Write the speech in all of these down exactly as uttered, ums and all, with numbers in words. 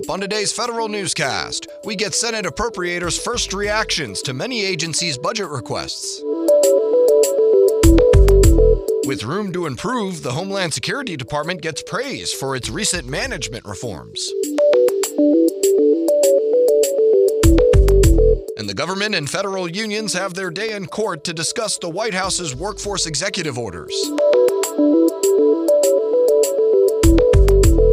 up on today's federal newscast, we get Senate appropriators' first reactions to many agencies' budget requests. With room to improve, the Homeland Security Department gets praise for its recent management reforms. And the government and federal unions have their day in court to discuss the White House's workforce executive orders.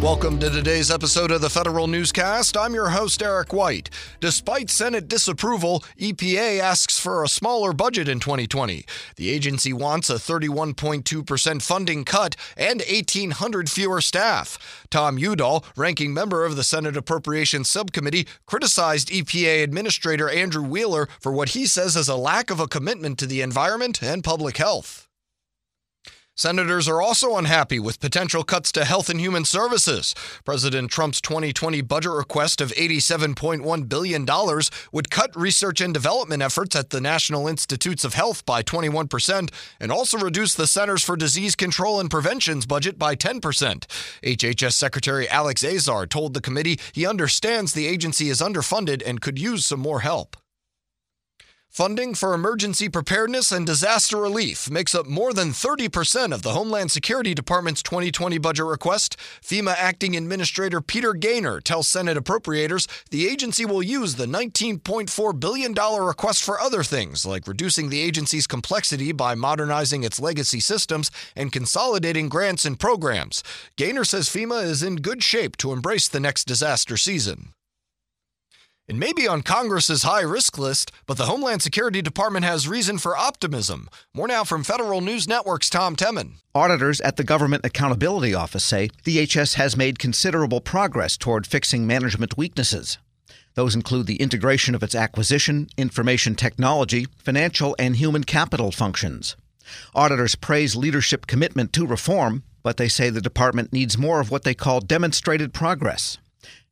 Welcome to today's episode of the Federal Newscast. I'm your host, Eric White. Despite Senate disapproval, E P A asks for a smaller budget in twenty twenty. The agency wants a thirty-one point two percent funding cut and eighteen hundred fewer staff. Tom Udall, ranking member of the Senate Appropriations Subcommittee, criticized E P A Administrator Andrew Wheeler for what he says is a lack of a commitment to the environment and public health. Senators are also unhappy with potential cuts to Health and Human Services. President Trump's twenty twenty budget request of eighty-seven point one billion dollars would cut research and development efforts at the National Institutes of Health by twenty-one percent and also reduce the Centers for Disease Control and Prevention's budget by ten percent. H H S Secretary Alex Azar told the committee he understands the agency is underfunded and could use some more help. Funding for emergency preparedness and disaster relief makes up more than thirty percent of the Homeland Security Department's twenty twenty budget request. FEMA Acting Administrator Peter Gaynor tells Senate appropriators the agency will use the nineteen point four billion dollars request for other things, like reducing the agency's complexity by modernizing its legacy systems and consolidating grants and programs. Gaynor says FEMA is in good shape to embrace the next disaster season. It may be on Congress's high-risk list, but the Homeland Security Department has reason for optimism. More now from Federal News Network's Tom Temin. Auditors at the Government Accountability Office say D H S has made considerable progress toward fixing management weaknesses. Those include the integration of its acquisition, information technology, financial and human capital functions. Auditors praise leadership commitment to reform, but they say the department needs more of what they call demonstrated progress.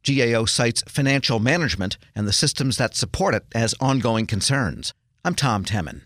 G A O cites financial management and the systems that support it as ongoing concerns. I'm Tom Temin.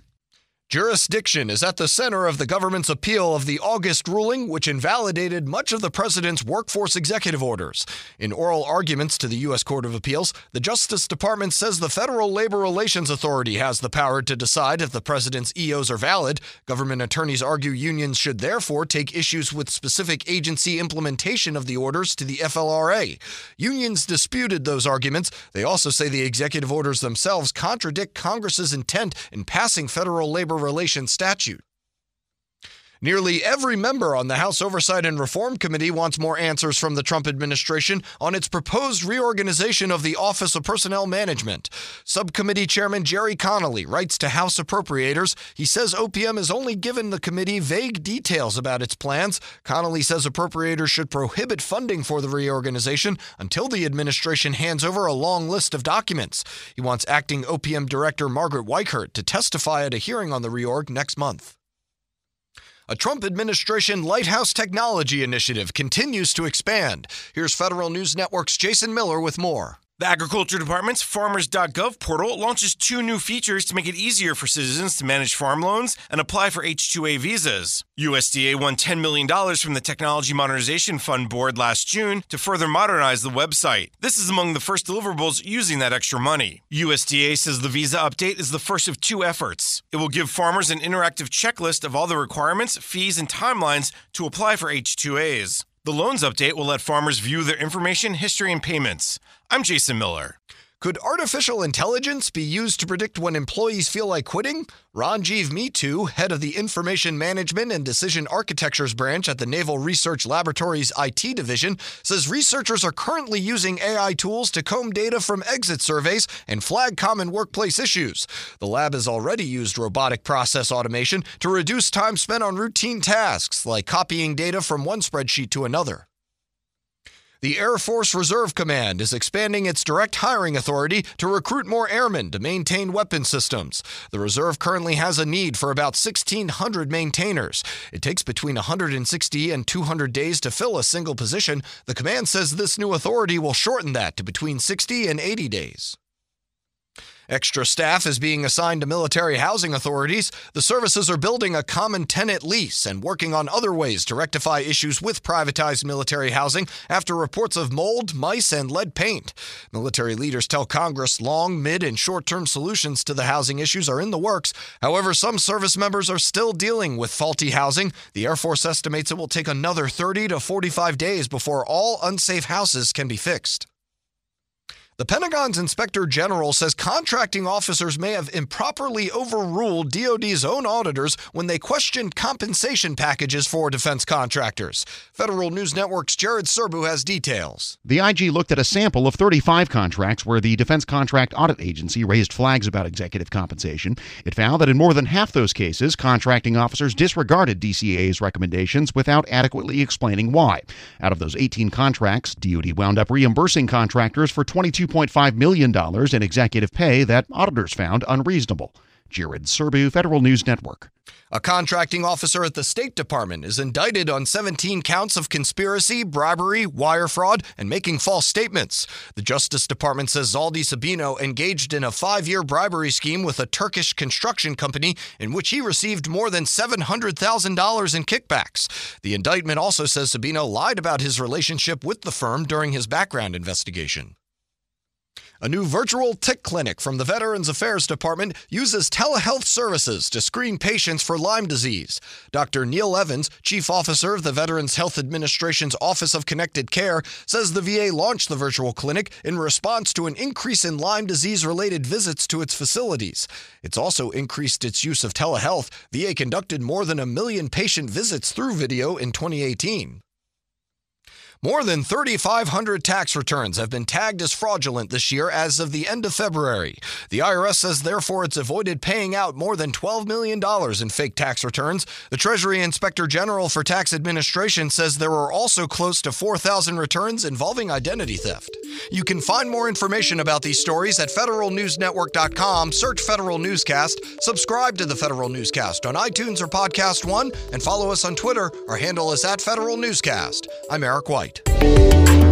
Jurisdiction is at the center of the government's appeal of the August ruling, which invalidated much of the president's workforce executive orders. In oral arguments to the U S Court of Appeals, the Justice Department says the Federal Labor Relations Authority has the power to decide if the president's E Os are valid. Government attorneys argue unions should therefore take issues with specific agency implementation of the orders to the F L R A. Unions disputed those arguments. They also say the executive orders themselves contradict Congress's intent in passing federal labor relations statute. Nearly every member on the House Oversight and Reform Committee wants more answers from the Trump administration on its proposed reorganization of the Office of Personnel Management. Subcommittee Chairman Jerry Connolly writes to House appropriators. He says O P M has only given the committee vague details about its plans. Connolly says appropriators should prohibit funding for the reorganization until the administration hands over a long list of documents. He wants acting O P M Director Margaret Weichert to testify at a hearing on the reorg next month. A Trump administration lighthouse technology initiative continues to expand. Here's Federal News Network's Jason Miller with more. The Agriculture Department's Farmers dot gov portal launches two new features to make it easier for citizens to manage farm loans and apply for H two A visas. U S D A won ten million dollars from the Technology Modernization Fund Board last June to further modernize the website. This is among the first deliverables using that extra money. U S D A says the visa update is the first of two efforts. It will give farmers an interactive checklist of all the requirements, fees, and timelines to apply for H two A's. The loans update will let farmers view their information, history, and payments. I'm Jason Miller. Could artificial intelligence be used to predict when employees feel like quitting? Ranjiv Meetu, head of the Information Management and Decision Architectures branch at the Naval Research Laboratory's I T division, says researchers are currently using A I tools to comb data from exit surveys and flag common workplace issues. The lab has already used robotic process automation to reduce time spent on routine tasks, like copying data from one spreadsheet to another. The Air Force Reserve Command is expanding its direct hiring authority to recruit more airmen to maintain weapon systems. The Reserve currently has a need for about sixteen hundred maintainers. It takes between one hundred sixty and two hundred days to fill a single position. The command says this new authority will shorten that to between sixty and eighty days. Extra staff is being assigned to military housing authorities. The services are building a common tenant lease and working on other ways to rectify issues with privatized military housing after reports of mold, mice, and lead paint. Military leaders tell Congress long, mid, and short-term solutions to the housing issues are in the works. However, some service members are still dealing with faulty housing. The Air Force estimates it will take another thirty to forty-five days before all unsafe houses can be fixed. The Pentagon's Inspector General says contracting officers may have improperly overruled D O D's own auditors when they questioned compensation packages for defense contractors. Federal News Network's Jared Serbu has details. The I G looked at a sample of thirty-five contracts where the Defense Contract Audit Agency raised flags about executive compensation. It found that in more than half those cases, contracting officers disregarded D C A A's recommendations without adequately explaining why. Out of those eighteen contracts, D O D wound up reimbursing contractors for twenty-two point five million dollars in executive pay that auditors found unreasonable. Jared Serbu, Federal News Network. A contracting officer at the State Department is indicted on seventeen counts of conspiracy, bribery, wire fraud, and making false statements. The Justice Department says Zaldi Sabino engaged in a five-year bribery scheme with a Turkish construction company in which he received more than seven hundred thousand dollars in kickbacks. The indictment also says Sabino lied about his relationship with the firm during his background investigation. A new virtual tick clinic from the Veterans Affairs Department uses telehealth services to screen patients for Lyme disease. Doctor Neil Evans, chief officer of the Veterans Health Administration's Office of Connected Care, says the V A launched the virtual clinic in response to an increase in Lyme disease-related visits to its facilities. It's also increased its use of telehealth. V A conducted more than a million patient visits through video in twenty eighteen. More than thirty-five hundred tax returns have been tagged as fraudulent this year as of the end of February. The I R S says, therefore, it's avoided paying out more than twelve million dollars in fake tax returns. The Treasury Inspector General for Tax Administration says there are also close to four thousand returns involving identity theft. You can find more information about these stories at federal news network dot com, search Federal Newscast, subscribe to the Federal Newscast on iTunes or Podcast One, and follow us on Twitter. Our handle is at Federal Newscast. I'm Eric White. Thank you.